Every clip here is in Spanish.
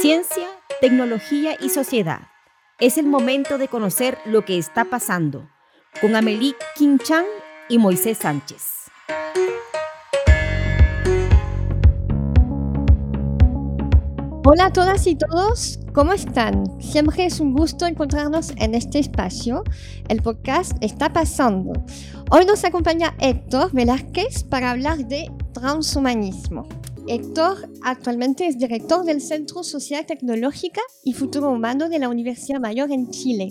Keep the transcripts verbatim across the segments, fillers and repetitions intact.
Ciencia, tecnología y sociedad. Es el momento de conocer lo que está pasando, con Amelie Kim Chan y Moisés Sánchez. Hola a todas y todos, ¿cómo están? Siempre es un gusto encontrarnos en este espacio. El podcast Está Pasando. Hoy nos acompaña Héctor Velázquez para hablar de transhumanismo. Héctor actualmente es director del Centro Sociedad Tecnológica y Futuro Humano de la Universidad Mayor en Chile.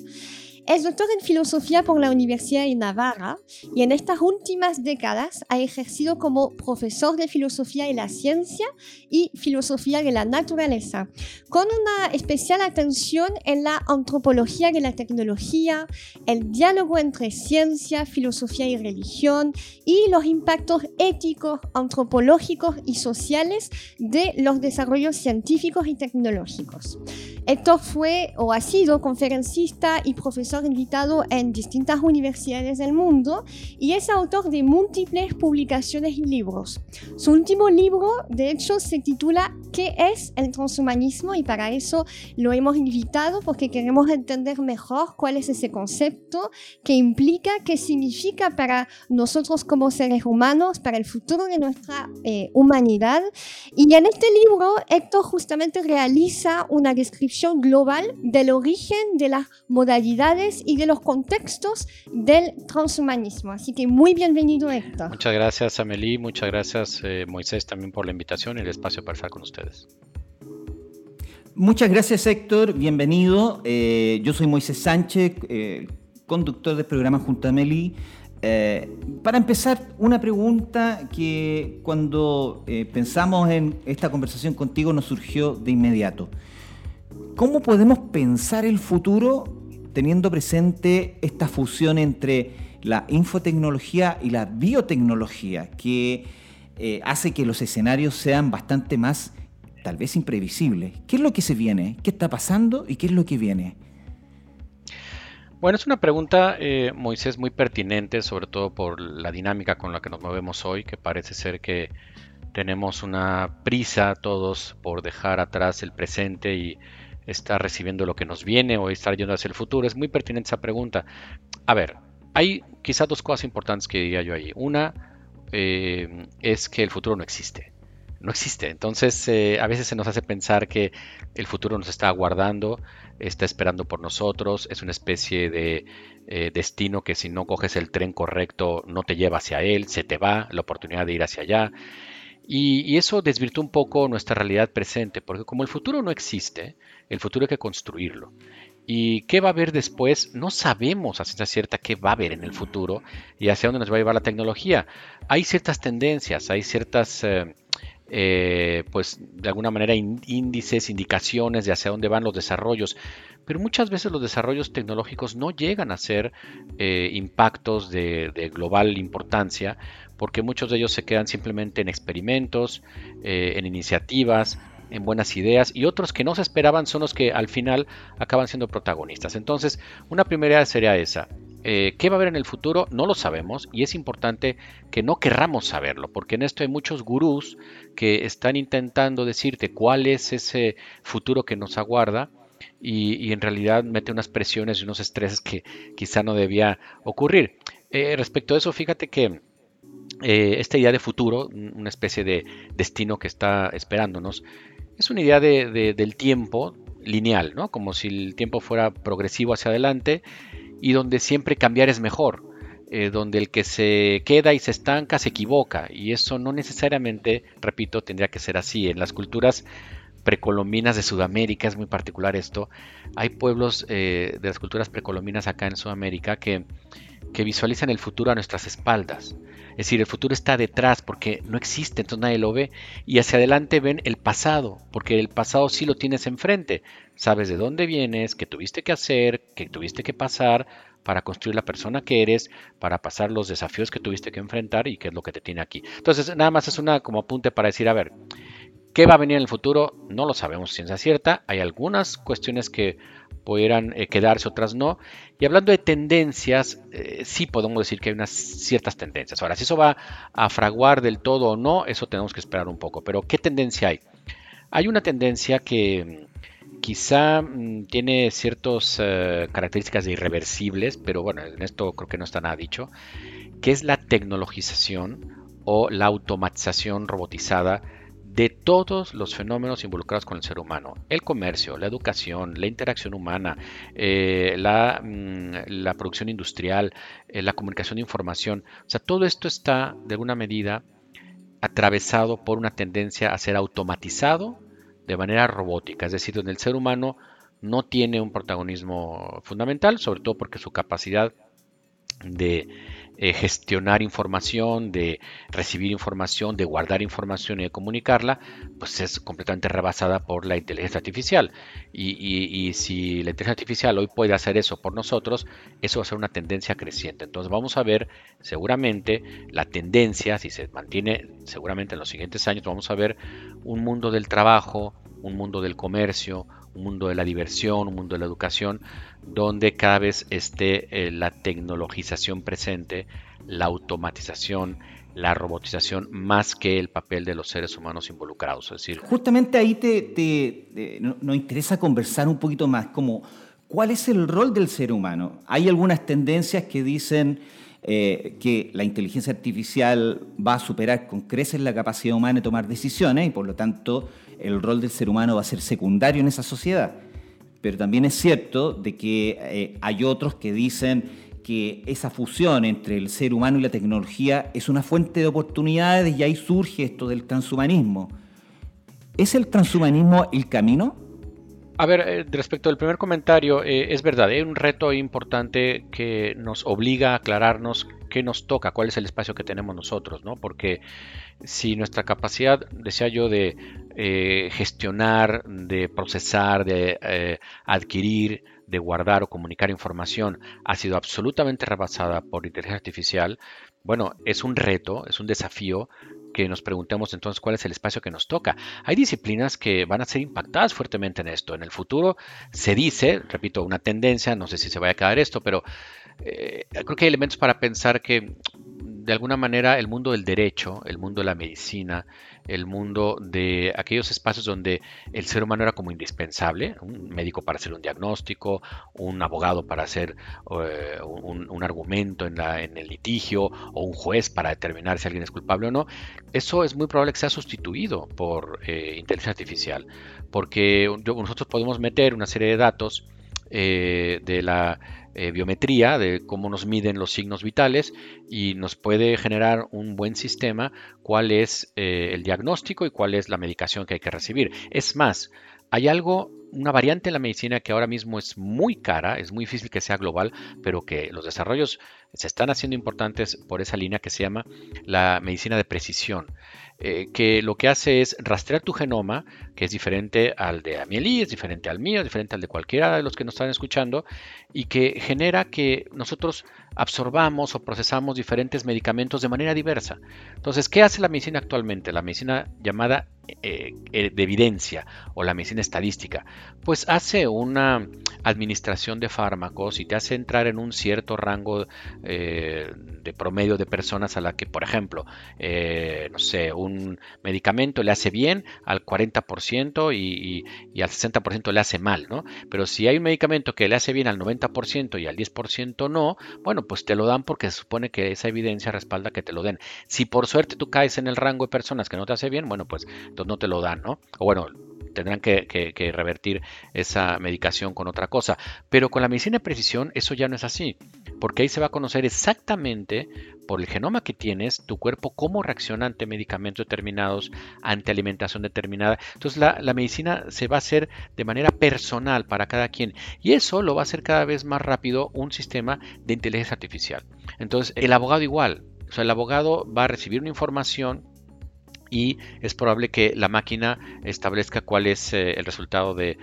Es doctor en filosofía por la Universidad de Navarra y en estas últimas décadas ha ejercido como profesor de filosofía de la ciencia y filosofía de la naturaleza, con una especial atención en la antropología de la tecnología, el diálogo entre ciencia, filosofía y religión y los impactos éticos, antropológicos y sociales de los desarrollos científicos y tecnológicos. Héctor fue o ha sido conferencista y profesor invitado en distintas universidades del mundo y es autor de múltiples publicaciones y libros. Su último libro, de hecho, se titula ¿Qué es el transhumanismo? Y para eso lo hemos invitado porque queremos entender mejor cuál es ese concepto, qué implica, qué significa para nosotros como seres humanos, para el futuro de nuestra eh, humanidad. Y en este libro, Héctor justamente realiza una descripción global del origen de las modalidades y de los contextos del transhumanismo. Así que muy bienvenido, Héctor. Muchas gracias, Amelie. Muchas gracias, eh, Moisés, también por la invitación y el espacio para estar con ustedes. Muchas gracias, Héctor. Bienvenido. Eh, yo soy Moisés Sánchez, eh, conductor del programa junto a Amelie. Eh, para empezar, una pregunta que cuando eh, pensamos en esta conversación contigo nos surgió de inmediato. ¿Cómo podemos pensar el futuro teniendo presente esta fusión entre la infotecnología y la biotecnología, que eh, hace que los escenarios sean bastante más, tal vez, imprevisibles? ¿Qué es lo que se viene? ¿Qué está pasando y qué es lo que viene? Bueno, es una pregunta, eh, Moisés, muy pertinente, sobre todo por la dinámica con la que nos movemos hoy, que parece ser que tenemos una prisa todos por dejar atrás el presente y estar recibiendo lo que nos viene o estar yendo hacia el futuro. Es muy pertinente esa pregunta. A ver, hay quizás dos cosas importantes que diría yo ahí. Una eh, es que el futuro no existe. No existe. Entonces, eh, a veces se nos hace pensar que el futuro nos está aguardando, está esperando por nosotros, es una especie de eh, destino que si no coges el tren correcto no te lleva hacia él, se te va la oportunidad de ir hacia allá. Y, y eso desvirtúa un poco nuestra realidad presente, porque como el futuro no existe, el futuro hay que construirlo. ¿Y qué va a haber después? No sabemos a ciencia cierta qué va a haber en el futuro y hacia dónde nos va a llevar la tecnología. Hay ciertas tendencias, hay ciertas, eh, eh, pues de alguna manera, índices, indicaciones de hacia dónde van los desarrollos. Pero muchas veces los desarrollos tecnológicos no llegan a ser eh, impactos de, de global importancia, porque muchos de ellos se quedan simplemente en experimentos, eh, en iniciativas, en buenas ideas, y otros que no se esperaban son los que al final acaban siendo protagonistas. Entonces, una primera idea sería esa. Eh, ¿Qué va a haber en el futuro? No lo sabemos y es importante que no querramos saberlo, porque en esto hay muchos gurús que están intentando decirte cuál es ese futuro que nos aguarda. Y, y en realidad mete unas presiones y unos estreses que quizá no debía ocurrir. Eh, respecto a eso, fíjate que eh, esta idea de futuro, una especie de destino que está esperándonos, es una idea de, de, del tiempo lineal, ¿no? Como si el tiempo fuera progresivo hacia adelante y donde siempre cambiar es mejor, eh, donde el que se queda y se estanca se equivoca. Y eso no necesariamente, repito, tendría que ser así. En las culturas precolombinas de Sudamérica, es muy particular esto, hay pueblos eh, de las culturas precolombinas acá en Sudamérica que, que visualizan el futuro a nuestras espaldas, es decir, el futuro está detrás porque no existe, entonces nadie lo ve, y hacia adelante ven el pasado, porque el pasado sí lo tienes enfrente, sabes de dónde vienes, qué tuviste que hacer, qué tuviste que pasar para construir la persona que eres, para pasar los desafíos que tuviste que enfrentar y qué es lo que te tiene aquí. Entonces, nada más es una como apunte para decir, a ver, ¿qué va a venir en el futuro? No lo sabemos ciencia cierta. Hay algunas cuestiones que pudieran eh, quedarse, otras no. Y hablando de tendencias, eh, sí podemos decir que hay unas ciertas tendencias. Ahora, si eso va a fraguar del todo o no, eso tenemos que esperar un poco. Pero, ¿qué tendencia hay? Hay una tendencia que Quizá mmm, tiene ciertas eh, características de irreversibles, pero bueno, en esto creo que no está nada dicho, que es la tecnologización o la automatización robotizada de todos los fenómenos involucrados con el ser humano. El comercio, la educación, la interacción humana, eh, la, mmm, la producción industrial, eh, la comunicación de información. O sea, todo esto está, de alguna medida, atravesado por una tendencia a ser automatizado de manera robótica, es decir, donde el ser humano no tiene un protagonismo fundamental, sobre todo porque su capacidad de eh, gestionar información, de recibir información, de guardar información y de comunicarla, pues es completamente rebasada por la inteligencia artificial. Y, y, y si la inteligencia artificial hoy puede hacer eso por nosotros, eso va a ser una tendencia creciente. Entonces vamos a ver seguramente la tendencia, si se mantiene seguramente en los siguientes años, vamos a ver un mundo del trabajo, un mundo del comercio, un mundo de la diversión, un mundo de la educación, donde cada vez esté eh, la tecnologización presente, la automatización, la robotización, más que el papel de los seres humanos involucrados. Es decir, justamente ahí te, te, te, nos interesa conversar un poquito más, como cuál es el rol del ser humano. Hay algunas tendencias que dicen eh, que la inteligencia artificial va a superar con creces la capacidad humana de tomar decisiones y por lo tanto el rol del ser humano va a ser secundario en esa sociedad. Pero también es cierto de que eh, hay otros que dicen que esa fusión entre el ser humano y la tecnología es una fuente de oportunidades y ahí surge esto del transhumanismo. ¿Es el transhumanismo el camino? A ver, respecto al primer comentario, eh, es verdad, hay un reto importante que nos obliga a aclararnos qué nos toca, cuál es el espacio que tenemos nosotros, ¿no? Porque si nuestra capacidad, decía yo, de eh, gestionar, de procesar, de eh, adquirir, de guardar o comunicar información ha sido absolutamente rebasada por inteligencia artificial, bueno, es un reto, es un desafío que nos preguntemos entonces cuál es el espacio que nos toca. Hay disciplinas que van a ser impactadas fuertemente en esto. En el futuro se dice, repito, una tendencia, no sé si se vaya a quedar esto, pero eh, creo que hay elementos para pensar que de alguna manera el mundo del derecho, el mundo de la medicina, el mundo de aquellos espacios donde el ser humano era como indispensable, un médico para hacer un diagnóstico, un abogado para hacer eh, un, un argumento en, la, en el litigio, o un juez para determinar si alguien es culpable o no, eso es muy probable que sea sustituido por eh, inteligencia artificial, porque nosotros podemos meter una serie de datos eh, de la Eh, biometría, de cómo nos miden los signos vitales, y nos puede generar un buen sistema cuál es eh, el diagnóstico y cuál es la medicación que hay que recibir. Es más, hay algo, una variante en la medicina que ahora mismo es muy cara, es muy difícil que sea global, pero que los desarrollos se están haciendo importantes por esa línea, que se llama la medicina de precisión, eh, que lo que hace es rastrear tu genoma, que es diferente al de Amelie, es diferente al mío, es diferente al de cualquiera de los que nos están escuchando, y que genera que nosotros absorbamos o procesamos diferentes medicamentos de manera diversa. Entonces, ¿qué hace la medicina actualmente? La medicina llamada eh, de evidencia o la medicina estadística, pues hace una administración de fármacos y te hace entrar en un cierto rango Eh, de promedio de personas a la que, por ejemplo, eh, no sé, un medicamento le hace bien al cuarenta por ciento y, y, y al sesenta por ciento le hace mal, ¿no? Pero si hay un medicamento que le hace bien al noventa por ciento y al diez por ciento no, bueno, pues te lo dan porque se supone que esa evidencia respalda que te lo den. Si por suerte tú caes en el rango de personas que no te hace bien, bueno, pues entonces no te lo dan, ¿no? O bueno, tendrán que, que, que revertir esa medicación con otra cosa. Pero con la medicina de precisión eso ya no es así, porque ahí se va a conocer exactamente por el genoma que tienes, tu cuerpo, cómo reacciona ante medicamentos determinados, ante alimentación determinada. Entonces la, la medicina se va a hacer de manera personal para cada quien, y eso lo va a hacer cada vez más rápido un sistema de inteligencia artificial. Entonces el abogado igual, o sea, el abogado va a recibir una información y es probable que la máquina establezca cuál es eh, el resultado de,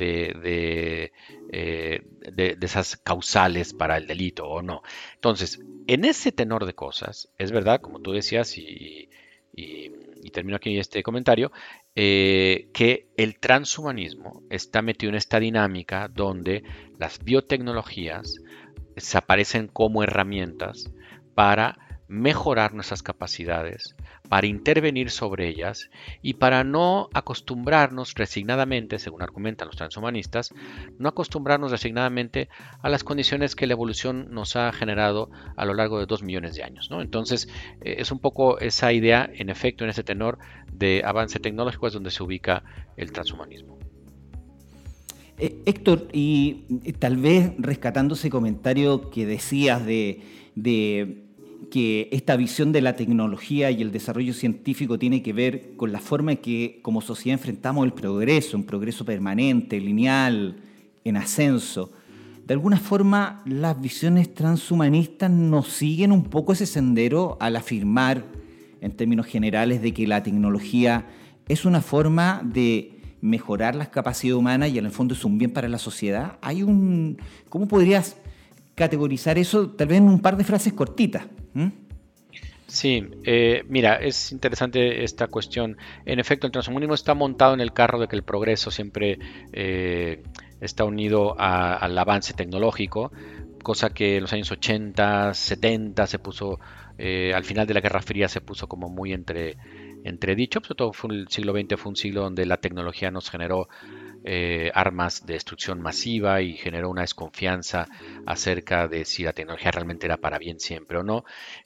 de, de, eh, de, de esas causales para el delito o no. Entonces, en ese tenor de cosas, es verdad, como tú decías, y, y, y termino aquí este comentario, eh, que el transhumanismo está metido en esta dinámica donde las biotecnologías se aparecen como herramientas para mejorar nuestras capacidades, para intervenir sobre ellas y para no acostumbrarnos resignadamente, según argumentan los transhumanistas, no acostumbrarnos resignadamente a las condiciones que la evolución nos ha generado a lo largo de dos millones de años, ¿no? Entonces, eh, es un poco esa idea, en efecto, en ese tenor de avance tecnológico es donde se ubica el transhumanismo. Eh, Héctor, y eh, tal vez rescatando ese comentario que decías de... de que esta visión de la tecnología y el desarrollo científico tiene que ver con la forma en que como sociedad enfrentamos el progreso, un progreso permanente, lineal, en ascenso. De alguna forma, las visiones transhumanistas nos siguen un poco ese sendero al afirmar, en términos generales, de que la tecnología es una forma de mejorar las capacidades humanas y en el fondo es un bien para la sociedad. Hay un, ¿cómo podrías categorizar eso, tal vez en un par de frases cortitas? ¿Mm? Sí, eh, mira, es interesante esta cuestión. En efecto, el transhumanismo está montado en el carro de que el progreso siempre eh, está unido a, al avance tecnológico, cosa que en los años ochenta, setenta se puso, eh, al final de la Guerra Fría se puso como muy entre, entredicho, sobre todo fue el siglo veinte fue un siglo donde la tecnología nos generó Eh, armas de destrucción masiva y generó una desconfianza acerca de si la tecnología realmente era para bien siempre o no.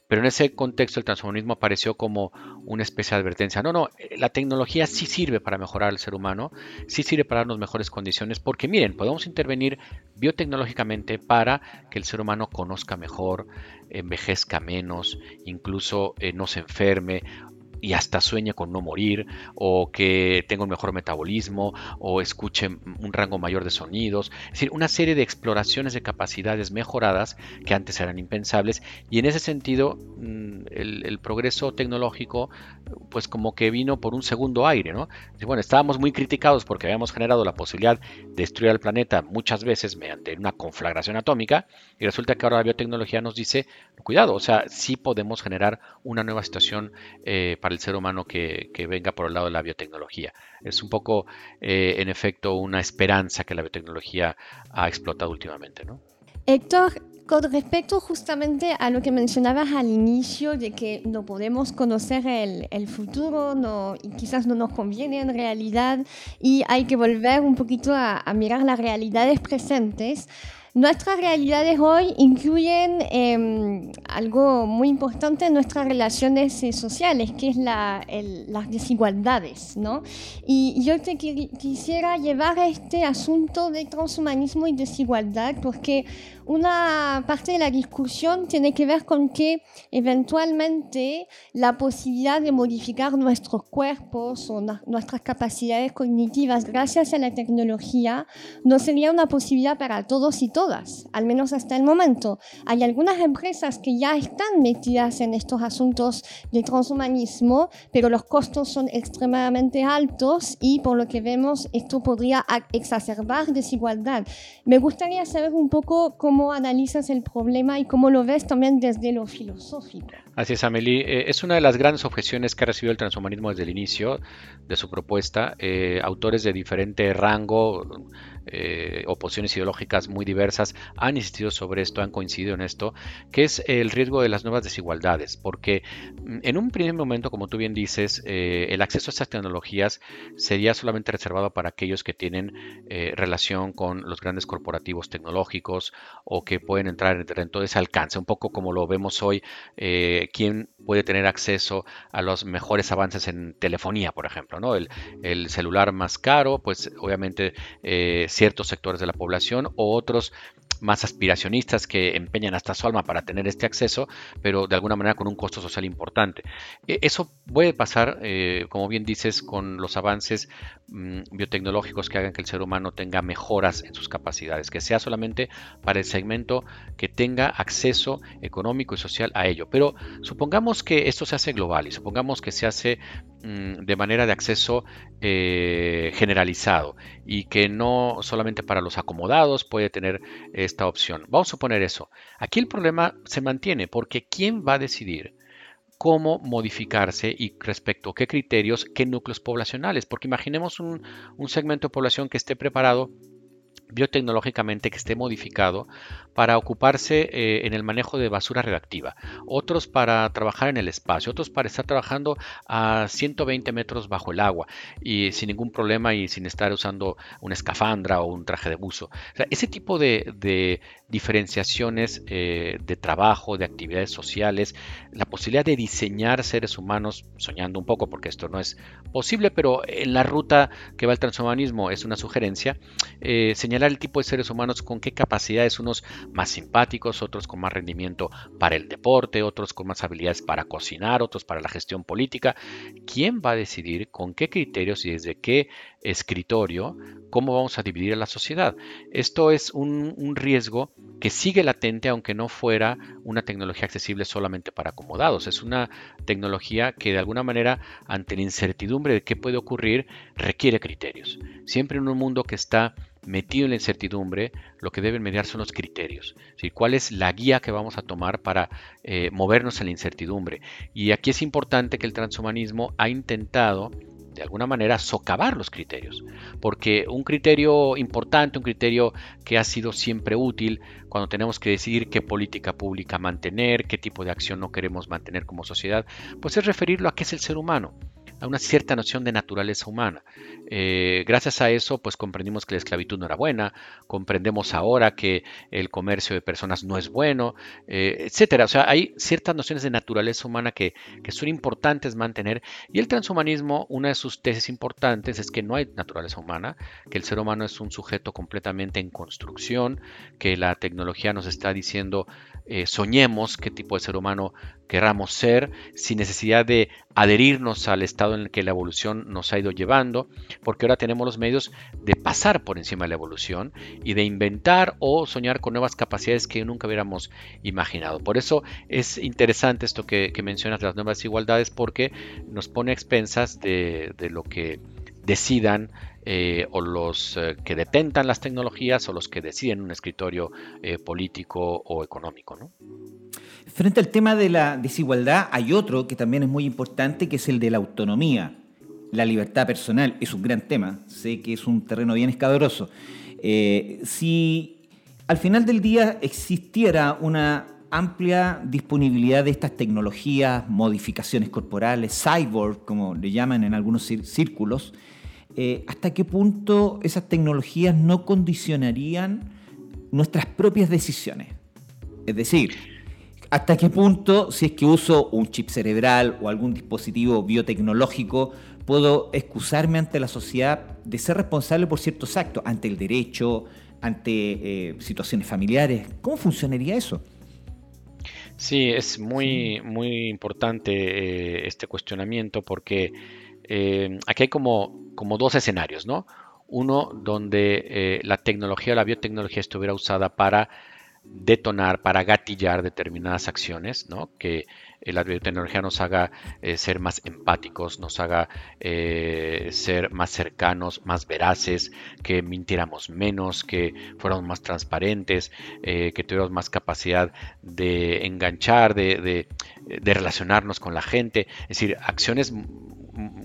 Pero en ese contexto el transhumanismo apareció como una especie de advertencia. No, no, la tecnología sí sirve para mejorar al ser humano, sí sirve para darnos mejores condiciones, porque miren, podemos intervenir biotecnológicamente para que el ser humano conozca mejor, envejezca menos, incluso eh, no se enferme, y hasta sueña con no morir, o que tenga un mejor metabolismo, o escuche un rango mayor de sonidos. Es decir, una serie de exploraciones de capacidades mejoradas que antes eran impensables, y en ese sentido el, el progreso tecnológico pues como que vino por un segundo aire, ¿no? Bueno, estábamos muy criticados porque habíamos generado la posibilidad de destruir al planeta muchas veces mediante una conflagración atómica, y resulta que ahora la biotecnología nos dice, cuidado, o sea, sí podemos generar una nueva situación eh, para el ser humano que, que venga por el lado de la biotecnología. Es un poco, eh, en efecto, una esperanza que la biotecnología ha explotado últimamente, ¿no? Héctor, con respecto justamente a lo que mencionabas al inicio de que no podemos conocer el, el futuro, no, y quizás no nos conviene en realidad y hay que volver un poquito a, a mirar las realidades presentes. Nuestras realidades hoy incluyen eh, algo muy importante en nuestras relaciones eh, sociales, que es la, el, las desigualdades, ¿no? Y yo te qui- quisiera llevar a este asunto de transhumanismo y desigualdad, porque una parte de la discusión tiene que ver con que eventualmente la posibilidad de modificar nuestros cuerpos o na- nuestras capacidades cognitivas gracias a la tecnología no sería una posibilidad para todos y todas, al menos hasta el momento. Hay algunas empresas que ya están metidas en estos asuntos de transhumanismo, pero los costos son extremadamente altos y por lo que vemos esto podría exacerbar desigualdad. Me gustaría saber un poco cómo ¿Cómo analizas el problema y cómo lo ves también desde lo filosófico? Así es, Amelie. Eh, es una de las grandes objeciones que ha recibido el transhumanismo desde el inicio de su propuesta. Eh, autores de diferente rango, eh, opciones ideológicas muy diversas, han insistido sobre esto, han coincidido en esto, que es el riesgo de las nuevas desigualdades. Porque en un primer momento, como tú bien dices, eh, el acceso a estas tecnologías sería solamente reservado para aquellos que tienen eh, relación con los grandes corporativos tecnológicos, o que pueden entrar dentro de ese alcance, un poco como lo vemos hoy, eh, quién puede tener acceso a los mejores avances en telefonía, por ejemplo, ¿no? El, el celular más caro, pues obviamente eh, ciertos sectores de la población o otros más aspiracionistas que empeñan hasta su alma para tener este acceso, pero de alguna manera con un costo social importante. Eso puede pasar, eh, como bien dices, con los avances mmm, biotecnológicos que hagan que el ser humano tenga mejoras en sus capacidades, que sea solamente para el segmento que tenga acceso económico y social a ello. Pero supongamos que esto se hace global y supongamos que se hace mmm, de manera de acceso eh, generalizado y que no solamente para los acomodados puede tener eh, esta opción. Vamos a suponer eso. Aquí el problema se mantiene porque ¿quién va a decidir cómo modificarse y respecto a qué criterios, qué núcleos poblacionales? Porque imaginemos un, un segmento de población que esté preparado biotecnológicamente que esté modificado para ocuparse eh, en el manejo de basura radiactiva, otros para trabajar en el espacio, otros para estar trabajando a ciento veinte metros bajo el agua y sin ningún problema y sin estar usando una escafandra o un traje de buzo. O sea, ese tipo de, de diferenciaciones eh, de trabajo, de actividades sociales, la posibilidad de diseñar seres humanos, soñando un poco porque esto no es posible, pero en la ruta que va el transhumanismo es una sugerencia, eh, señalar el tipo de seres humanos con qué capacidades, unos más simpáticos, otros con más rendimiento para el deporte, otros con más habilidades para cocinar, otros para la gestión política. ¿Quién va a decidir con qué criterios y desde qué escritorio cómo vamos a dividir a la sociedad? Esto es un, un riesgo que sigue latente, aunque no fuera una tecnología accesible solamente para acomodados. Es una tecnología que de alguna manera, ante la incertidumbre de qué puede ocurrir, requiere criterios. Siempre en un mundo que está metido en la incertidumbre, lo que deben mediar son los criterios. ¿Sí? ¿Cuál es la guía que vamos a tomar para eh, movernos en la incertidumbre? Y aquí es importante que el transhumanismo ha intentado de alguna manera socavar los criterios, porque un criterio importante, un criterio que ha sido siempre útil cuando tenemos que decidir qué política pública mantener, qué tipo de acción no queremos mantener como sociedad, pues es referirlo a qué es el ser humano, a una cierta noción de naturaleza humana. Eh, gracias a eso, pues comprendimos que la esclavitud no era buena, comprendemos ahora que el comercio de personas no es bueno, eh, etcétera. O sea, hay ciertas nociones de naturaleza humana que, que son importantes mantener, y el transhumanismo, una de sus tesis importantes es que no hay naturaleza humana, que el ser humano es un sujeto completamente en construcción, que la tecnología nos está diciendo, eh, soñemos qué tipo de ser humano queramos ser, sin necesidad de adherirnos al estado en el que la evolución nos ha ido llevando, porque ahora tenemos los medios de pasar por encima de la evolución y de inventar o soñar con nuevas capacidades que nunca hubiéramos imaginado. Por eso es interesante esto que, que mencionas de las nuevas desigualdades, porque nos pone a expensas de, de lo que decidan eh, o los eh, que detentan las tecnologías o los que deciden un escritorio eh, político o económico, ¿no? Frente al tema de la desigualdad, hay otro que también es muy importante, que es el de la autonomía. La libertad personal es un gran tema, sé que es un terreno bien escabroso. Eh, si al final del día existiera una amplia disponibilidad de estas tecnologías, modificaciones corporales, cyborg, como le llaman en algunos círculos, eh, ¿hasta qué punto esas tecnologías no condicionarían nuestras propias decisiones? Es decir, ¿hasta qué punto, si es que uso un chip cerebral o algún dispositivo biotecnológico, puedo excusarme ante la sociedad de ser responsable por ciertos actos, ante el derecho, ante eh, situaciones familiares? ¿Cómo funcionaría eso? Sí, es muy, muy importante eh, este cuestionamiento, porque eh, aquí hay como, como dos escenarios, ¿no? Uno donde eh, la tecnología o la biotecnología estuviera usada para detonar, para gatillar determinadas acciones, ¿no? Que la biotecnología nos haga eh, ser más empáticos, nos haga eh, ser más cercanos, más veraces, que mintiéramos menos, que fuéramos más transparentes, eh, que tuviéramos más capacidad de enganchar, de, de, de relacionarnos con la gente. Es decir, acciones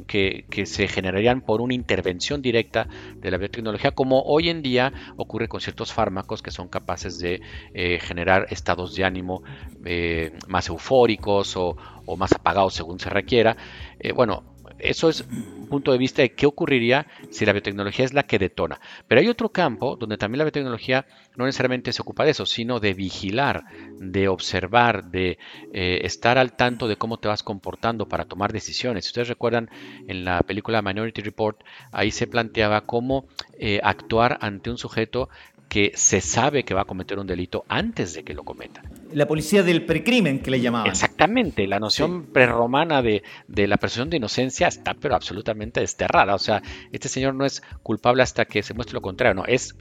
que, que se generarían por una intervención directa de la biotecnología, como hoy en día ocurre con ciertos fármacos que son capaces de eh, generar estados de ánimo eh, más eufóricos, O, o más apagados según se requiera. Eh, bueno, eso es un punto de vista de qué ocurriría si la biotecnología es la que detona. Pero hay otro campo donde también la biotecnología no necesariamente se ocupa de eso, sino de vigilar, de observar, de eh, estar al tanto de cómo te vas comportando para tomar decisiones. Si ustedes recuerdan, en la película Minority Report, ahí se planteaba cómo eh, actuar ante un sujeto que se sabe que va a cometer un delito antes de que lo cometa. La policía del precrimen, que le llamaban. Exactamente, la noción sí. prerromana de, de la presunción de inocencia está pero absolutamente desterrada. O sea, este señor no es culpable hasta que se muestre lo contrario, no, es,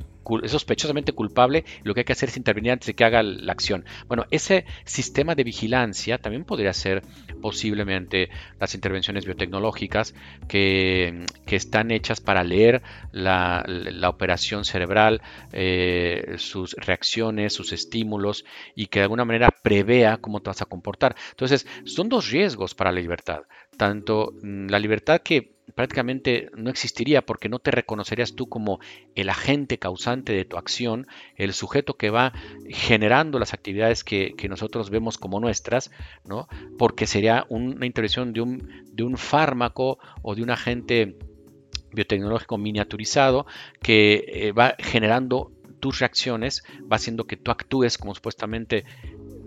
es sospechosamente culpable, lo que hay que hacer es intervenir antes de que haga la acción. Bueno, ese sistema de vigilancia también podría ser posiblemente las intervenciones biotecnológicas que, que están hechas para leer la, la operación cerebral, eh, sus reacciones, sus estímulos, y que de alguna manera prevea cómo te vas a comportar. Entonces, son dos riesgos para la libertad. Tanto la libertad que prácticamente no existiría porque no te reconocerías tú como el agente causante de tu acción, el sujeto que va generando las actividades que, que nosotros vemos como nuestras, ¿no? Porque sería una intervención de un, de un fármaco o de un agente biotecnológico miniaturizado que eh, va generando tus reacciones, va haciendo que tú actúes como supuestamente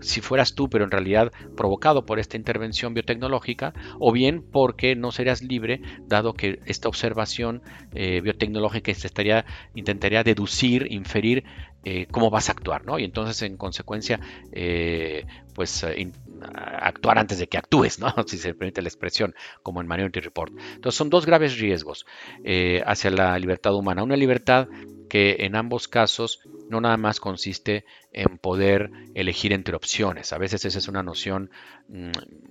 si fueras tú, pero en realidad provocado por esta intervención biotecnológica, o bien porque no serías libre, dado que esta observación eh, biotecnológica estaría, intentaría deducir, inferir eh, cómo vas a actuar, ¿no? Y entonces, en consecuencia, eh, pues in, actuar antes de que actúes, ¿no? Si se permite la expresión, como en Minority Report. Entonces, son dos graves riesgos eh, hacia la libertad humana. Una libertad que en ambos casos no nada más consiste en poder elegir entre opciones. A veces esa es una noción,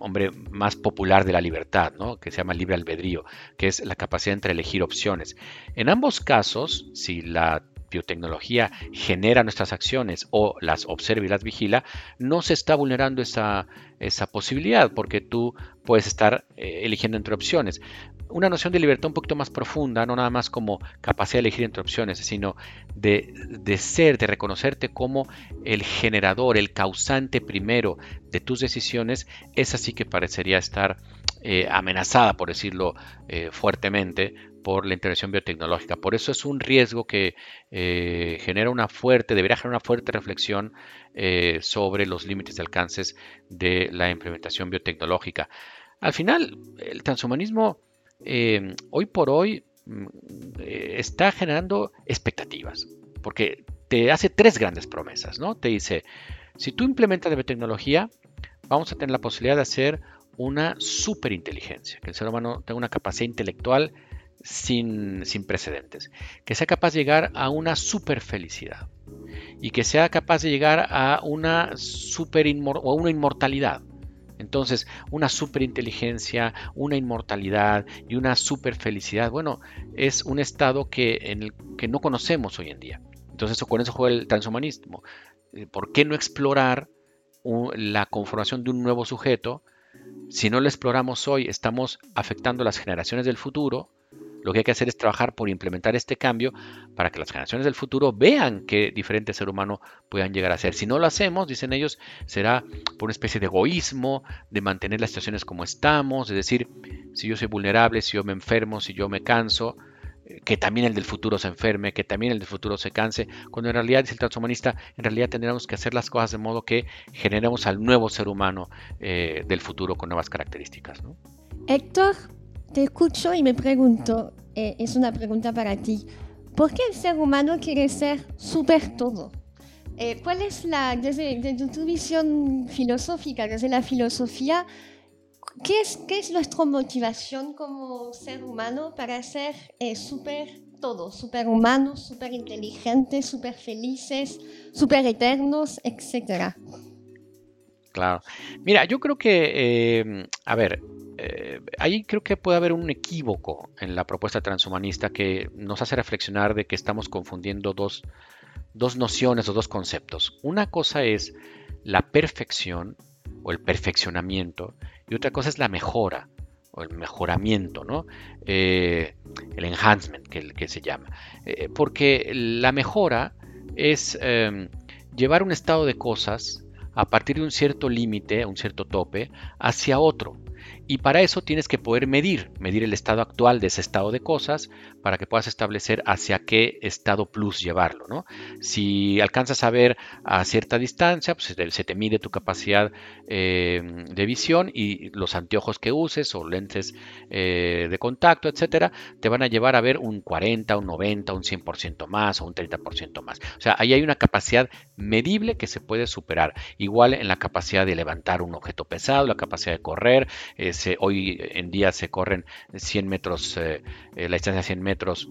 hombre, más popular de la libertad, ¿no? Que se llama libre albedrío, que es la capacidad entre elegir opciones. En ambos casos, si la biotecnología genera nuestras acciones o las observa y las vigila, no se está vulnerando esa, esa posibilidad, porque tú puedes estar eh, eligiendo entre opciones. Una noción de libertad un poquito más profunda, no nada más como capacidad de elegir entre opciones, sino de, de ser, de reconocerte como el generador, el causante primero de tus decisiones. Esa sí que parecería estar eh, amenazada, por decirlo eh, fuertemente, por la intervención biotecnológica. Por eso es un riesgo que eh, genera una fuerte, debería generar una fuerte reflexión eh, sobre los límites y alcances de la implementación biotecnológica. Al final, el transhumanismo eh, hoy por hoy eh, está generando expectativas, porque te hace tres grandes promesas, ¿no? Te dice, si tú implementas la biotecnología, vamos a tener la posibilidad de hacer una superinteligencia, que el ser humano tenga una capacidad intelectual Sin, sin precedentes, que sea capaz de llegar a una super felicidad y que sea capaz de llegar a una super inmor- o una inmortalidad. Entonces, una superinteligencia, una inmortalidad y una super felicidad, bueno, es un estado que, en el que no conocemos hoy en día. Entonces, con eso juega el transhumanismo. ¿Por qué no explorar la conformación de un nuevo sujeto? Si no lo exploramos hoy, estamos afectando a las generaciones del futuro. Lo que hay que hacer es trabajar por implementar este cambio para que las generaciones del futuro vean qué diferente ser humano puedan llegar a ser. Si no lo hacemos, dicen ellos, será por una especie de egoísmo, de mantener las situaciones como estamos. Es decir, si yo soy vulnerable, si yo me enfermo, si yo me canso, que también el del futuro se enferme, que también el del futuro se canse, cuando en realidad, dice el transhumanista, en realidad tendríamos que hacer las cosas de modo que generemos al nuevo ser humano eh, del futuro con nuevas características, ¿no? Héctor, te escucho y me pregunto, eh, es una pregunta para ti, ¿por qué el ser humano quiere ser super todo? Eh, ¿Cuál es la, desde, desde tu visión filosófica, desde la filosofía, qué es, qué es nuestra motivación como ser humano para ser eh, super todo, super humanos, super inteligentes, super felices, super eternos, etcétera? Claro. Mira, yo creo que, eh, a ver, eh, ahí creo que puede haber un equívoco en la propuesta transhumanista que nos hace reflexionar de que estamos confundiendo dos, dos nociones o dos conceptos. Una cosa es la perfección o el perfeccionamiento y otra cosa es la mejora o el mejoramiento, ¿no? Eh, el enhancement que, que se llama. Eh, porque la mejora es eh, llevar un estado de cosas a partir de un cierto límite, un cierto tope, hacia otro. Y para eso tienes que poder medir, medir el estado actual de ese estado de cosas para que puedas establecer hacia qué estado plus llevarlo, ¿no? Si alcanzas a ver a cierta distancia, pues se te mide tu capacidad eh, de visión y los anteojos que uses o lentes eh, de contacto, etcétera, te van a llevar a ver un cuarenta, un noventa, un cien por ciento más o un treinta por ciento más. O sea, ahí hay una capacidad medible que se puede superar. Igual en la capacidad de levantar un objeto pesado, la capacidad de correr. Eh, se, hoy en día se corren cien metros, eh, eh, la distancia de cien metros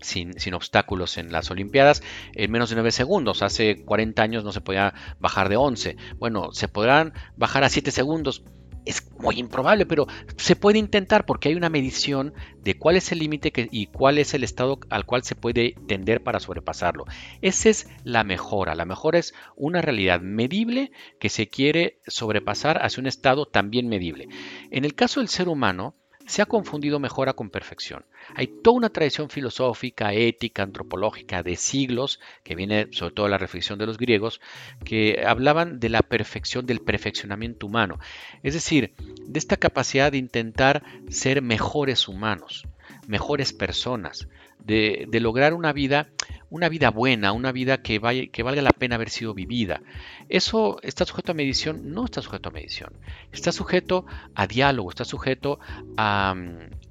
sin, sin obstáculos en las Olimpiadas en menos de nueve segundos. Hace cuarenta años no se podía bajar de once. Bueno, se podrán bajar a siete segundos. Es muy improbable, pero se puede intentar porque hay una medición de cuál es el límite y cuál es el estado al cual se puede tender para sobrepasarlo. Esa es la mejora. La mejora es una realidad medible que se quiere sobrepasar hacia un estado también medible. En el caso del ser humano, se ha confundido mejora con perfección. Hay toda una tradición filosófica, ética, antropológica de siglos, que viene sobre todo de la reflexión de los griegos, que hablaban de la perfección, del perfeccionamiento humano. Es decir, de esta capacidad de intentar ser mejores humanos, mejores personas, de, de lograr una vida, una vida buena, una vida que, vaya, que valga la pena haber sido vivida. ¿Eso está sujeto a medición? No está sujeto a medición. Está sujeto a diálogo, está sujeto a,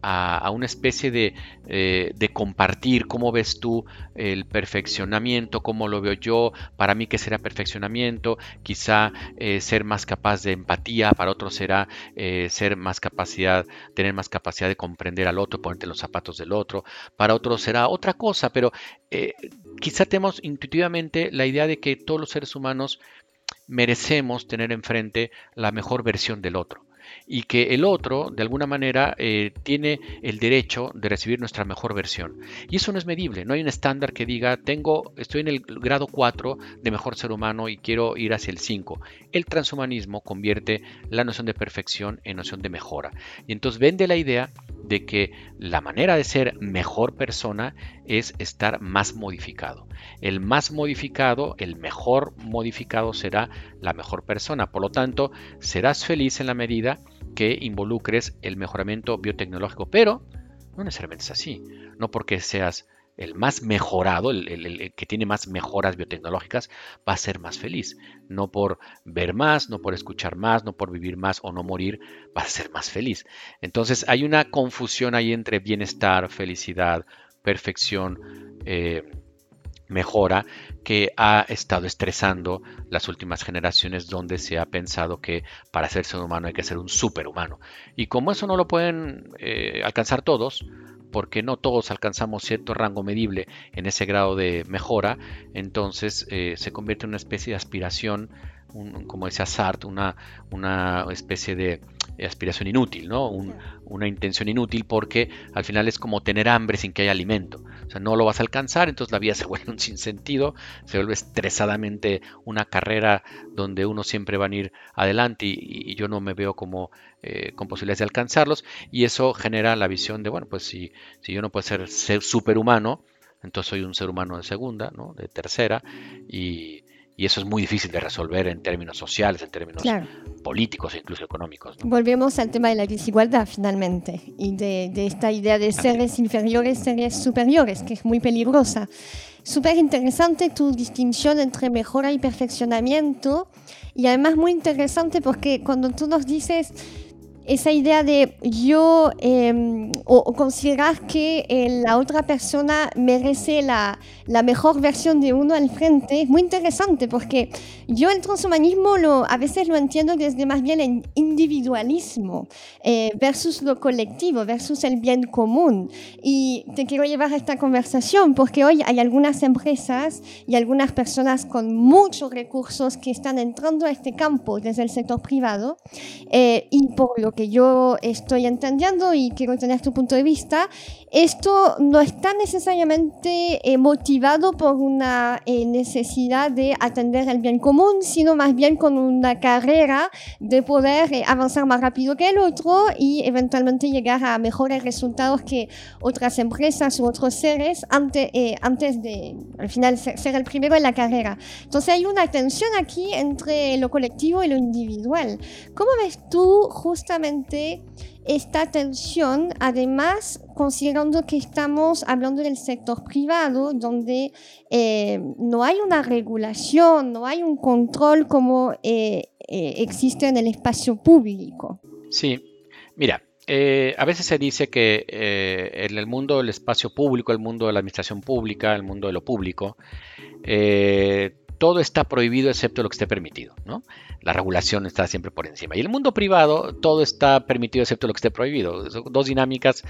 a, a una especie de, eh, de compartir cómo ves tú el perfeccionamiento, cómo lo veo yo, para mí qué será perfeccionamiento, quizá eh, ser más capaz de empatía, para otros será eh, ser más capacidad, tener más capacidad de comprender al otro, ponerte en los zapatos del otro, para otros será otra cosa, pero eh, quizá tenemos intuitivamente la idea de que todos los seres humanos merecemos tener enfrente la mejor versión del otro y que el otro, de alguna manera, eh, tiene el derecho de recibir nuestra mejor versión. Y eso no es medible, no hay un estándar que diga, tengo, estoy en el grado cuatro de mejor ser humano y quiero ir hacia el cinco. El transhumanismo convierte la noción de perfección en noción de mejora. Y entonces vende la idea de que la manera de ser mejor persona es estar más modificado. El más modificado, el mejor modificado será la mejor persona. Por lo tanto, serás feliz en la medida que involucres el mejoramiento biotecnológico. Pero no necesariamente es así. No porque seas el más mejorado, el, el, el que tiene más mejoras biotecnológicas, va a ser más feliz. No por ver más, no por escuchar más, no por vivir más o no morir, va a ser más feliz. Entonces hay una confusión ahí entre bienestar, felicidad, perfección, eh, mejora, que ha estado estresando las últimas generaciones, donde se ha pensado que para ser ser humano hay que ser un superhumano. Y como eso no lo pueden eh, alcanzar todos, porque no todos alcanzamos cierto rango medible en ese grado de mejora, entonces eh, se convierte en una especie de aspiración, un, como decía Sartre, una, una especie de aspiración inútil, ¿no? Un, una intención inútil, porque al final es como tener hambre sin que haya alimento. O sea, no lo vas a alcanzar, entonces la vida se vuelve un sinsentido, se vuelve estresadamente una carrera donde uno siempre va a ir adelante y, y yo no me veo como eh, con posibilidades de alcanzarlos, y eso genera la visión de, bueno, pues si, si yo no puedo ser, ser superhumano, entonces soy un ser humano de segunda, ¿no? De tercera, y... Y eso es muy difícil de resolver en términos sociales, en términos claro. políticos e incluso económicos, ¿no? Volvemos al tema de la desigualdad, finalmente, y de, de esta idea de seres inferiores, seres superiores, que es muy peligrosa. Súper interesante tu distinción entre mejora y perfeccionamiento, y además muy interesante porque cuando tú nos dices esa idea de yo eh, o, o considerar que eh, la otra persona merece la, la mejor versión de uno al frente, es muy interesante porque yo el transhumanismo lo, a veces lo entiendo desde más bien el individualismo eh, versus lo colectivo, versus el bien común. Y te quiero llevar a esta conversación porque hoy hay algunas empresas y algunas personas con muchos recursos que están entrando a este campo desde el sector privado eh, y por lo que yo estoy entendiendo y quiero tener tu punto de vista, esto no está necesariamente eh, motivado por una eh, necesidad de atender al bien común, sino más bien con una carrera de poder eh, avanzar más rápido que el otro y eventualmente llegar a mejores resultados que otras empresas u otros seres antes, eh, antes de, al final, ser, ser el primero en la carrera. Entonces hay una tensión aquí entre lo colectivo y lo individual. ¿Cómo ves tú justamente esta tensión, además considerando que estamos hablando del sector privado donde eh, no hay una regulación, no hay un control como eh, eh, existe en el espacio público? Sí, mira, eh, a veces se dice que eh, en el mundo del espacio público, el mundo de la administración pública, el mundo de lo público, eh, todo está prohibido excepto lo que esté permitido, ¿no? La regulación está siempre por encima. Y el mundo privado, todo está permitido excepto lo que esté prohibido. Son dos dinámicas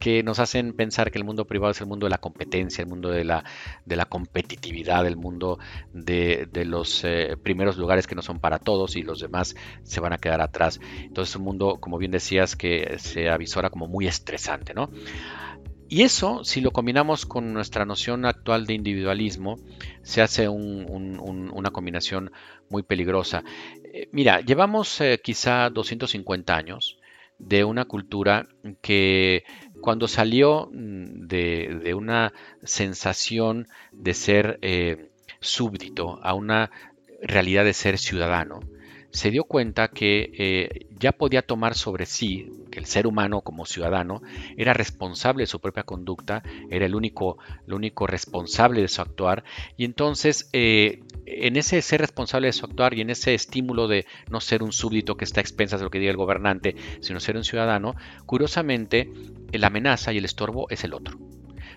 que nos hacen pensar que el mundo privado es el mundo de la competencia, el mundo de la, de la competitividad, el mundo de, de los eh, primeros lugares que no son para todos y los demás se van a quedar atrás. Entonces es un mundo, como bien decías, que se avisora como muy estresante, ¿no? Y eso, si lo combinamos con nuestra noción actual de individualismo, se hace un, un, un, una combinación muy peligrosa. Eh, mira, llevamos eh, quizá doscientos cincuenta años de una cultura que cuando salió de, de una sensación de ser eh, súbdito a una realidad de ser ciudadano, se dio cuenta que eh, ya podía tomar sobre sí, que el ser humano como ciudadano era responsable de su propia conducta, era el único, el único responsable de su actuar, y entonces eh, en ese ser responsable de su actuar y en ese estímulo de no ser un súbdito que está a expensas de lo que diga el gobernante, sino ser un ciudadano, curiosamente la amenaza y el estorbo es el otro.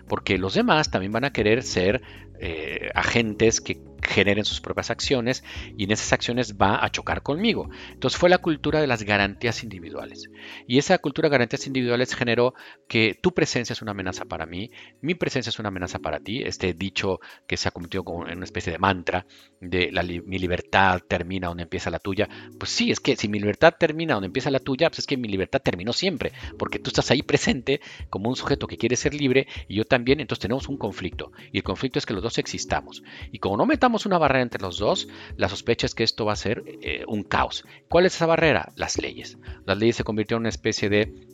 Porque los demás también van a querer ser eh, agentes que generen sus propias acciones y en esas acciones va a chocar conmigo. Entonces fue la cultura de las garantías individuales. Y esa cultura de garantías individuales generó que tu presencia es una amenaza para mí, mi presencia es una amenaza para ti. Este dicho que se ha convertido como en una especie de mantra de la li- mi libertad termina donde empieza la tuya. Pues sí, es que si mi libertad termina donde empieza la tuya, pues es que mi libertad terminó siempre. Porque tú estás ahí presente como un sujeto que quiere ser libre y yo también, entonces tenemos un conflicto. Y el conflicto es que los dos existamos. Y como no metamos una barrera entre los dos, la sospecha es que esto va a ser eh, un caos. ¿Cuál es esa barrera? Las leyes. Las leyes se convirtieron en una especie de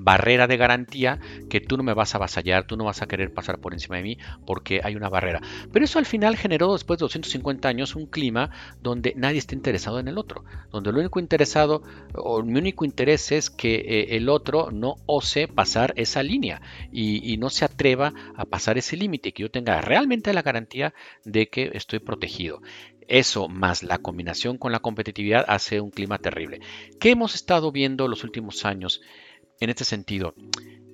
barrera de garantía que tú no me vas a avasallar, tú no vas a querer pasar por encima de mí porque hay una barrera. Pero eso al final generó después de doscientos cincuenta años un clima donde nadie está interesado en el otro, donde el único interesado o mi único interés es que eh, el otro no ose pasar esa línea y, y no se atreva a pasar ese límite, que yo tenga realmente la garantía de que estoy protegido. Eso más la combinación con la competitividad hace un clima terrible. ¿Qué hemos estado viendo los últimos años? En este sentido,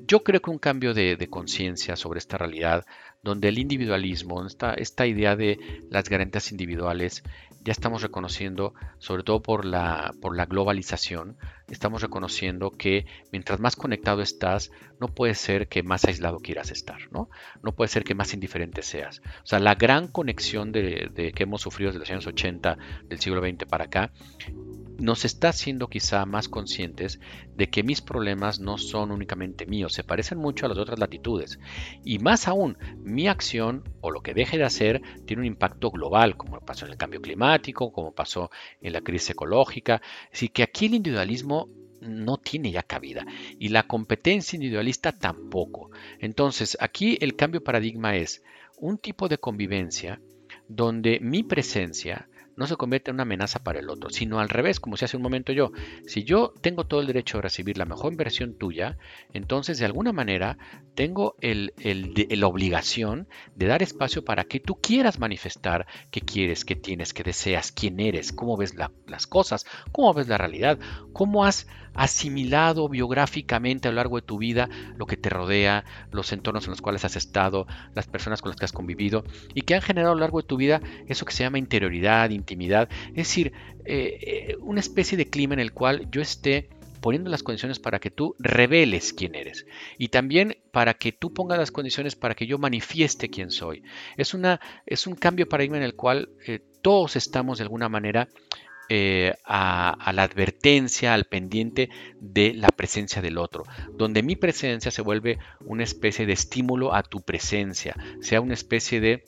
yo creo que un cambio de, de conciencia sobre esta realidad, donde el individualismo, esta, esta idea de las garantías individuales, ya estamos reconociendo, sobre todo por la, por la globalización, estamos reconociendo que mientras más conectado estás, no puede ser que más aislado quieras estar, ¿no? No puede ser que más indiferente seas. O sea, la gran conexión de, de que hemos sufrido desde los años ochenta del siglo veinte para acá, nos está haciendo quizá más conscientes de que mis problemas no son únicamente míos, se parecen mucho a las de otras latitudes. Y más aún, mi acción o lo que deje de hacer tiene un impacto global, como pasó en el cambio climático, como pasó en la crisis ecológica. Así que aquí el individualismo no tiene ya cabida y la competencia individualista tampoco. Entonces, aquí el cambio de paradigma es un tipo de convivencia donde mi presencia no se convierte en una amenaza para el otro, sino al revés, como se hace un momento yo. Si yo tengo todo el derecho de recibir la mejor versión tuya, entonces de alguna manera tengo el, el, de, la obligación de dar espacio para que tú quieras manifestar qué quieres, qué tienes, qué deseas, quién eres, cómo ves la, las cosas, cómo ves la realidad, cómo has asimilado biográficamente a lo largo de tu vida lo que te rodea, los entornos en los cuales has estado, las personas con las que has convivido y que han generado a lo largo de tu vida eso que se llama interioridad, intimidad, es decir, eh, una especie de clima en el cual yo esté poniendo las condiciones para que tú reveles quién eres y también para que tú pongas las condiciones para que yo manifieste quién soy. Es, una, es un cambio de paradigma en el cual eh, todos estamos de alguna manera Eh, a, a la advertencia, al pendiente de la presencia del otro, donde mi presencia se vuelve una especie de estímulo a tu presencia, sea una especie de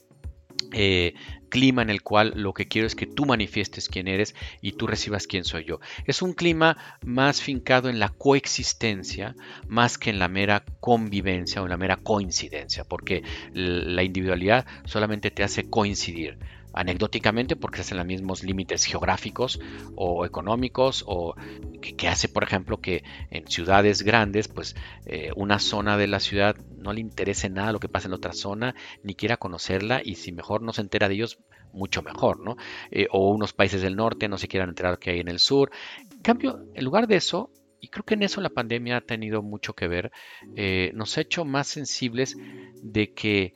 eh, clima en el cual lo que quiero es que tú manifiestes quién eres y tú recibas quién soy yo. Es un clima más fincado en la coexistencia más que en la mera convivencia o en la mera coincidencia, porque la individualidad solamente te hace coincidir anecdóticamente porque se hacen los mismos límites geográficos o económicos o que, que hace por ejemplo que en ciudades grandes pues eh, una zona de la ciudad no le interese nada lo que pasa en otra zona ni quiera conocerla y si mejor no se entera de ellos mucho mejor, ¿no? Eh, o unos países del norte no se quieran enterar que hay en el sur. En cambio, en lugar de eso, y creo que en eso la pandemia ha tenido mucho que ver, eh, nos ha hecho más sensibles de que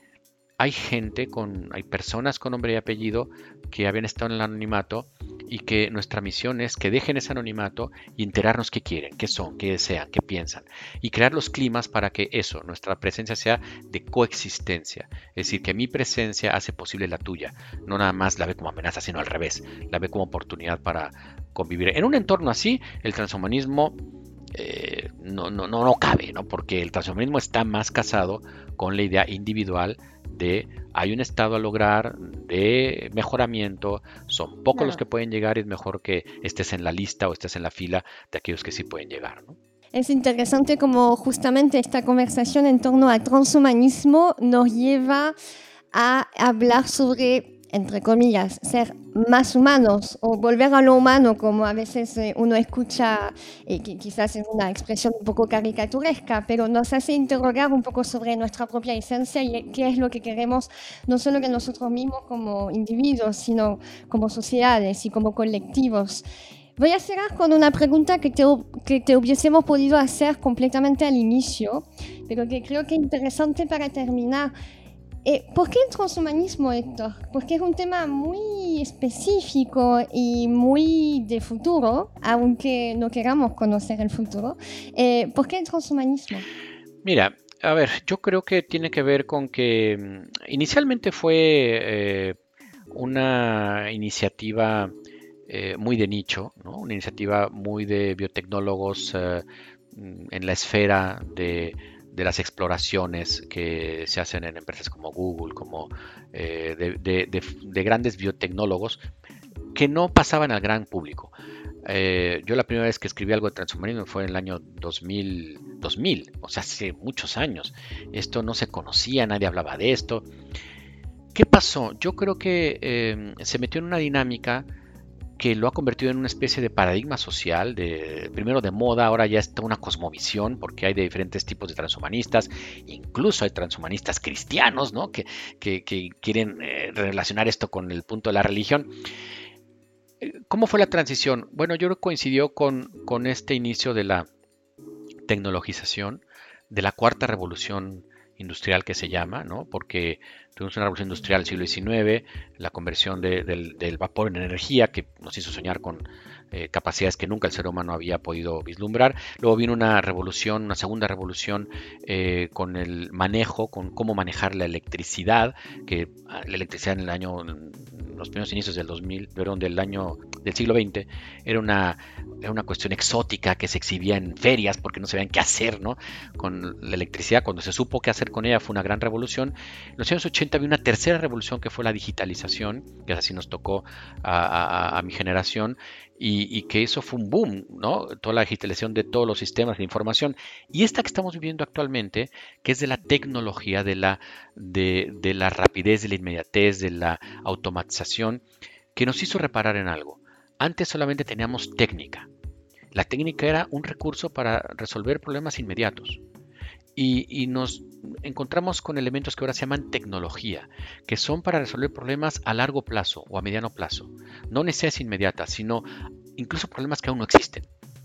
hay gente, con, hay personas con nombre y apellido que habían estado en el anonimato y que nuestra misión es que dejen ese anonimato y enterarnos qué quieren, qué son, qué desean, qué piensan y crear los climas para que eso, nuestra presencia sea de coexistencia. Es decir, que mi presencia hace posible la tuya. No nada más la ve como amenaza, sino al revés. La ve como oportunidad para convivir. En un entorno así, el transhumanismo eh, no, no, no, no cabe, ¿no? Porque el transhumanismo está más casado con la idea individual de hay un estado a lograr de mejoramiento, son pocos no. los que pueden llegar y es mejor que estés en la lista o estés en la fila de aquellos que sí pueden llegar, ¿no? Es interesante como justamente esta conversación en torno al transhumanismo nos lleva a hablar sobre, entre comillas, ser más humanos o volver a lo humano, como a veces uno escucha, y quizás es una expresión un poco caricaturesca, pero nos hace interrogar un poco sobre nuestra propia esencia y qué es lo que queremos, no solo de nosotros mismos como individuos, sino como sociedades y como colectivos. Voy a cerrar con una pregunta que te, que te hubiésemos podido hacer completamente al inicio, pero que creo que es interesante para terminar. Eh, ¿Por qué el transhumanismo, Héctor? Porque es un tema muy específico y muy de futuro, aunque no queramos conocer el futuro. Eh, ¿Por qué el transhumanismo? Mira, a ver, yo creo que tiene que ver con que inicialmente fue eh, una iniciativa... Eh, muy de nicho, ¿no? Una iniciativa muy de biotecnólogos eh, en la esfera de, de las exploraciones que se hacen en empresas como Google, como eh, de, de, de, de grandes biotecnólogos que no pasaban al gran público. Eh, yo la primera vez que escribí algo de transhumanismo fue en el año dos mil, dos mil, o sea, hace muchos años. Esto no se conocía, nadie hablaba de esto. ¿Qué pasó? Yo creo que eh, se metió en una dinámica que lo ha convertido en una especie de paradigma social, de, primero de moda, ahora ya está una cosmovisión, porque hay de diferentes tipos de transhumanistas, incluso hay transhumanistas cristianos, ¿no? que, que, que quieren eh, relacionar esto con el punto de la religión. ¿Cómo fue la transición? Bueno, yo creo que coincidió con, con este inicio de la tecnologización, de la cuarta revolución industrial que se llama, ¿no? Porque tuvimos una revolución industrial del siglo diecinueve, la conversión de, del, del vapor en energía que nos hizo soñar con eh, capacidades que nunca el ser humano había podido vislumbrar. Luego vino una revolución, una segunda revolución eh, con el manejo, con cómo manejar la electricidad, que la electricidad en el año, en los primeros inicios del dos mil, perdón, del año del siglo veinte, era una, era una cuestión exótica que se exhibía en ferias porque no sabían qué hacer, ¿no? Con la electricidad, cuando se supo qué hacer con ella fue una gran revolución. En los años ochenta había una tercera revolución que fue la digitalización, que así nos tocó a, a, a mi generación, y, y que eso fue un boom, ¿no? Toda la digitalización de todos los sistemas de información. Y esta que estamos viviendo actualmente, que es de la tecnología, de la, de, de la rapidez, de la inmediatez, de la automatización, que nos hizo reparar en algo. Antes solamente teníamos técnica. La técnica era un recurso para resolver problemas inmediatos. Y, y nos encontramos con elementos que ahora se llaman tecnología, que son para resolver problemas a largo plazo o a mediano plazo. No necesidades inmediatas, sino incluso problemas que aún no existen.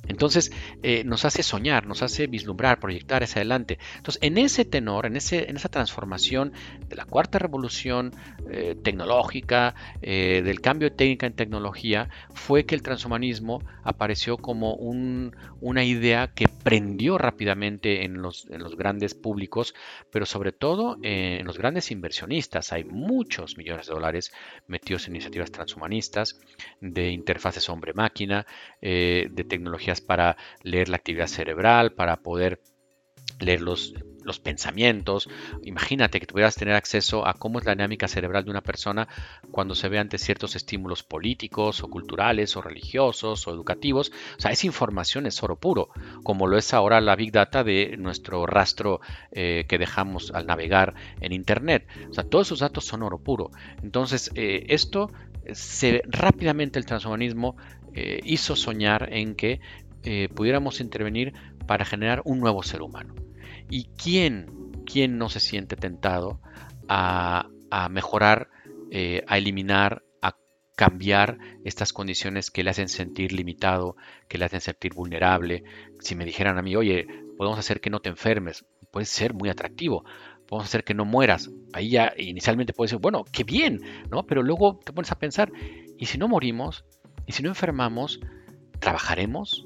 Entonces eh, nos hace soñar, nos hace vislumbrar, proyectar hacia adelante. Entonces en ese tenor, en, ese, en esa transformación de la cuarta revolución eh, tecnológica, eh, del cambio de técnica en tecnología, fue que el transhumanismo apareció como un, una idea que prendió rápidamente en los, en los grandes públicos, pero sobre todo eh, en los grandes inversionistas. Hay muchos millones de dólares metidos en iniciativas transhumanistas, de interfaces hombre-máquina, eh, de tecnologías para leer la actividad cerebral, para poder leer los, los pensamientos. Imagínate que pudieras tener acceso a cómo es la dinámica cerebral de una persona cuando se ve ante ciertos estímulos políticos o culturales o religiosos o educativos. O sea, esa información es oro puro, como lo es ahora la Big Data de nuestro rastro eh, que dejamos al navegar en Internet. O sea, todos esos datos son oro puro. Entonces, eh, esto se rápidamente el transhumanismo eh, hizo soñar en que Eh, pudiéramos intervenir para generar un nuevo ser humano. ¿Y quién, quién no se siente tentado a, a mejorar, eh, a eliminar, a cambiar estas condiciones que le hacen sentir limitado, que le hacen sentir vulnerable? Si me dijeran a mí, oye, podemos hacer que no te enfermes, puede ser muy atractivo. Podemos hacer que no mueras. Ahí ya inicialmente puedes decir, bueno, qué bien, ¿no? Pero luego te pones a pensar, ¿y si no morimos? ¿Y si no enfermamos? ¿Trabajaremos?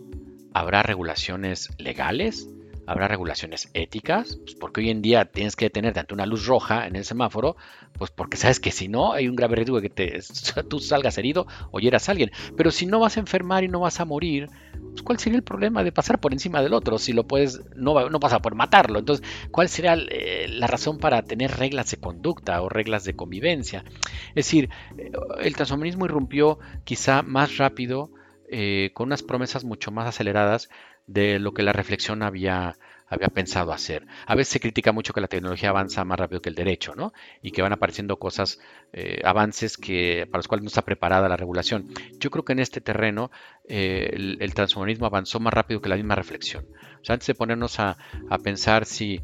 ¿Habrá regulaciones legales? ¿Habrá regulaciones éticas? Pues porque hoy en día tienes que detenerte ante una luz roja en el semáforo, pues porque sabes que si no hay un grave riesgo de que te, tú salgas herido o hieras a alguien. Pero si no vas a enfermar y no vas a morir, pues ¿cuál sería el problema de pasar por encima del otro? Si lo puedes, no, no vas a poder matarlo. Entonces, ¿cuál sería eh, la razón para tener reglas de conducta o reglas de convivencia? Es decir, el transhumanismo irrumpió quizá más rápido, Eh, con unas promesas mucho más aceleradas de lo que la reflexión había, había pensado hacer. A veces se critica mucho que la tecnología avanza más rápido que el derecho, ¿no? Y que van apareciendo cosas, eh, avances que, para los cuales no está preparada la regulación. Yo creo que en este terreno eh, el, el transhumanismo avanzó más rápido que la misma reflexión. O sea, antes de ponernos a, a pensar si...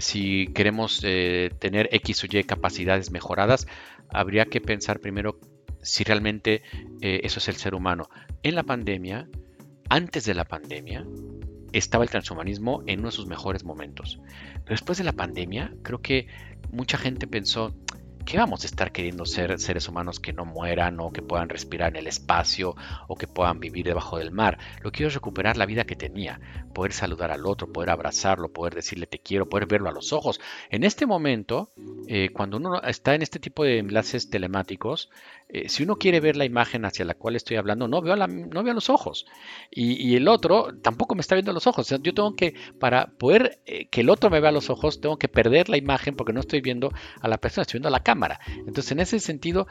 Si queremos eh, tener X o Y capacidades mejoradas, habría que pensar primero si realmente eh, eso es el ser humano. En la pandemia, antes de la pandemia, estaba el transhumanismo en uno de sus mejores momentos. Pero después de la pandemia, creo que mucha gente pensó, ¿qué vamos a estar queriendo ser seres humanos que no mueran o que puedan respirar en el espacio o que puedan vivir debajo del mar? Lo que quiero es recuperar la vida que tenía, poder saludar al otro, poder abrazarlo, poder decirle te quiero, poder verlo a los ojos. En este momento, eh, cuando uno está en este tipo de enlaces telemáticos, eh, si uno quiere ver la imagen hacia la cual estoy hablando, no veo, la, no veo los ojos. Y, y el otro tampoco me está viendo los ojos. O sea, yo tengo que, para poder eh, que el otro me vea los ojos, tengo que perder la imagen porque no estoy viendo a la persona, estoy viendo a la cámara. Entonces, en ese sentido,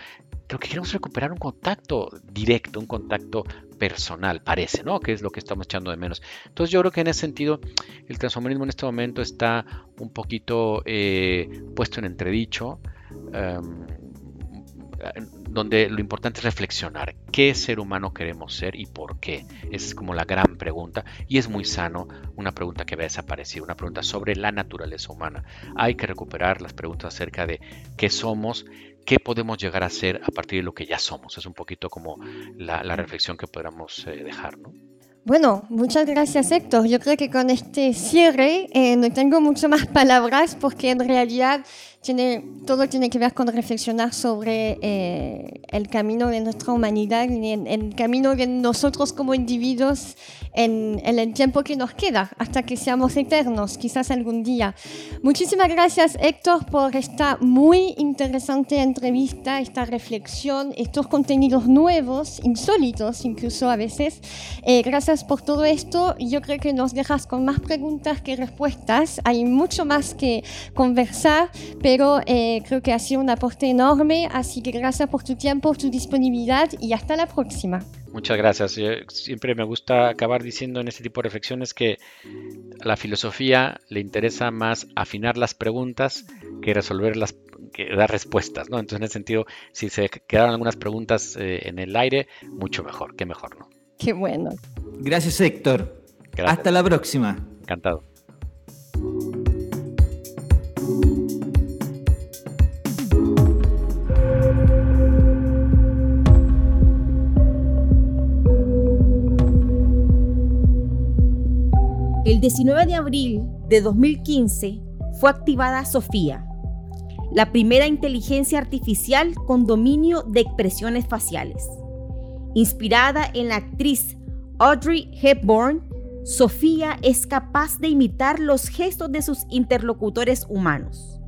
creo que queremos recuperar un contacto directo, un contacto personal, parece, ¿no? Que es lo que estamos echando de menos. Entonces, yo creo que en ese sentido, el transhumanismo en este momento está un poquito eh, puesto en entredicho, um, donde lo importante es reflexionar qué ser humano queremos ser y por qué. Esa es como la gran pregunta, y es muy sano una pregunta que va a desaparecer, una pregunta sobre la naturaleza humana. Hay que recuperar las preguntas acerca de qué somos, qué podemos llegar a ser a partir de lo que ya somos. Es un poquito como la, la reflexión que podamos eh, dejar, ¿no? Bueno, muchas gracias, Héctor. Yo creo que con este cierre eh, no tengo mucho más palabras porque en realidad tiene, todo tiene que ver con reflexionar sobre eh, el camino de nuestra humanidad y el, el camino de nosotros como individuos en, en el tiempo que nos queda hasta que seamos eternos, quizás algún día. Muchísimas gracias, Héctor, por esta muy interesante entrevista, esta reflexión, estos contenidos nuevos, insólitos incluso a veces. Eh, gracias por todo esto. Yo creo que nos dejas con más preguntas que respuestas. Hay mucho más que conversar, pero eh, creo que ha sido un aporte enorme. Así que gracias por tu tiempo, tu disponibilidad y hasta la próxima. Muchas gracias. Siempre me gusta acabar diciendo en este tipo de reflexiones que a la filosofía le interesa más afinar las preguntas que resolver las, que dar respuestas, ¿no? Entonces, en ese sentido, si se quedaron algunas preguntas eh, en el aire, mucho mejor, qué mejor, ¿no? Qué bueno. Gracias, Héctor. Gracias. Hasta la próxima. Encantado. El diecinueve de abril de dos mil quince fue activada Sofía, la primera inteligencia artificial con dominio de expresiones faciales. Inspirada en la actriz Audrey Hepburn, Sofía es capaz de imitar los gestos de sus interlocutores humanos.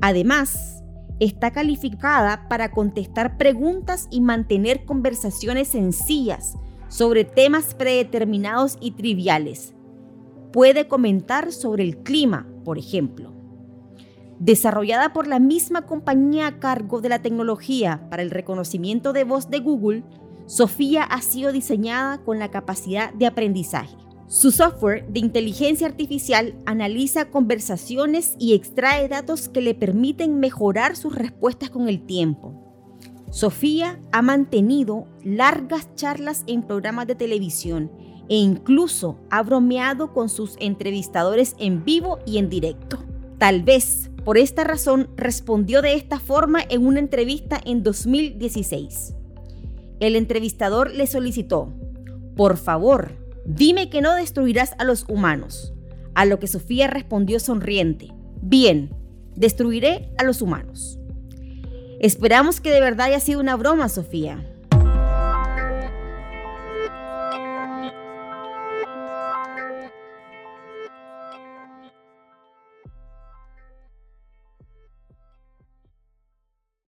Además, está calificada para contestar preguntas y mantener conversaciones sencillas sobre temas predeterminados y triviales. Puede comentar sobre el clima, por ejemplo. Desarrollada por la misma compañía a cargo de la tecnología para el reconocimiento de voz de Google, Sofía ha sido diseñada con la capacidad de aprendizaje. Su software de inteligencia artificial analiza conversaciones y extrae datos que le permiten mejorar sus respuestas con el tiempo. Sofía ha mantenido largas charlas en programas de televisión e incluso ha bromeado con sus entrevistadores en vivo y en directo. Tal vez por esta razón respondió de esta forma en una entrevista en dos mil dieciséis. El entrevistador le solicitó, por favor, dime que no destruirás a los humanos. A lo que Sofía respondió sonriente, bien, destruiré a los humanos. Esperamos que de verdad haya sido una broma, Sofía.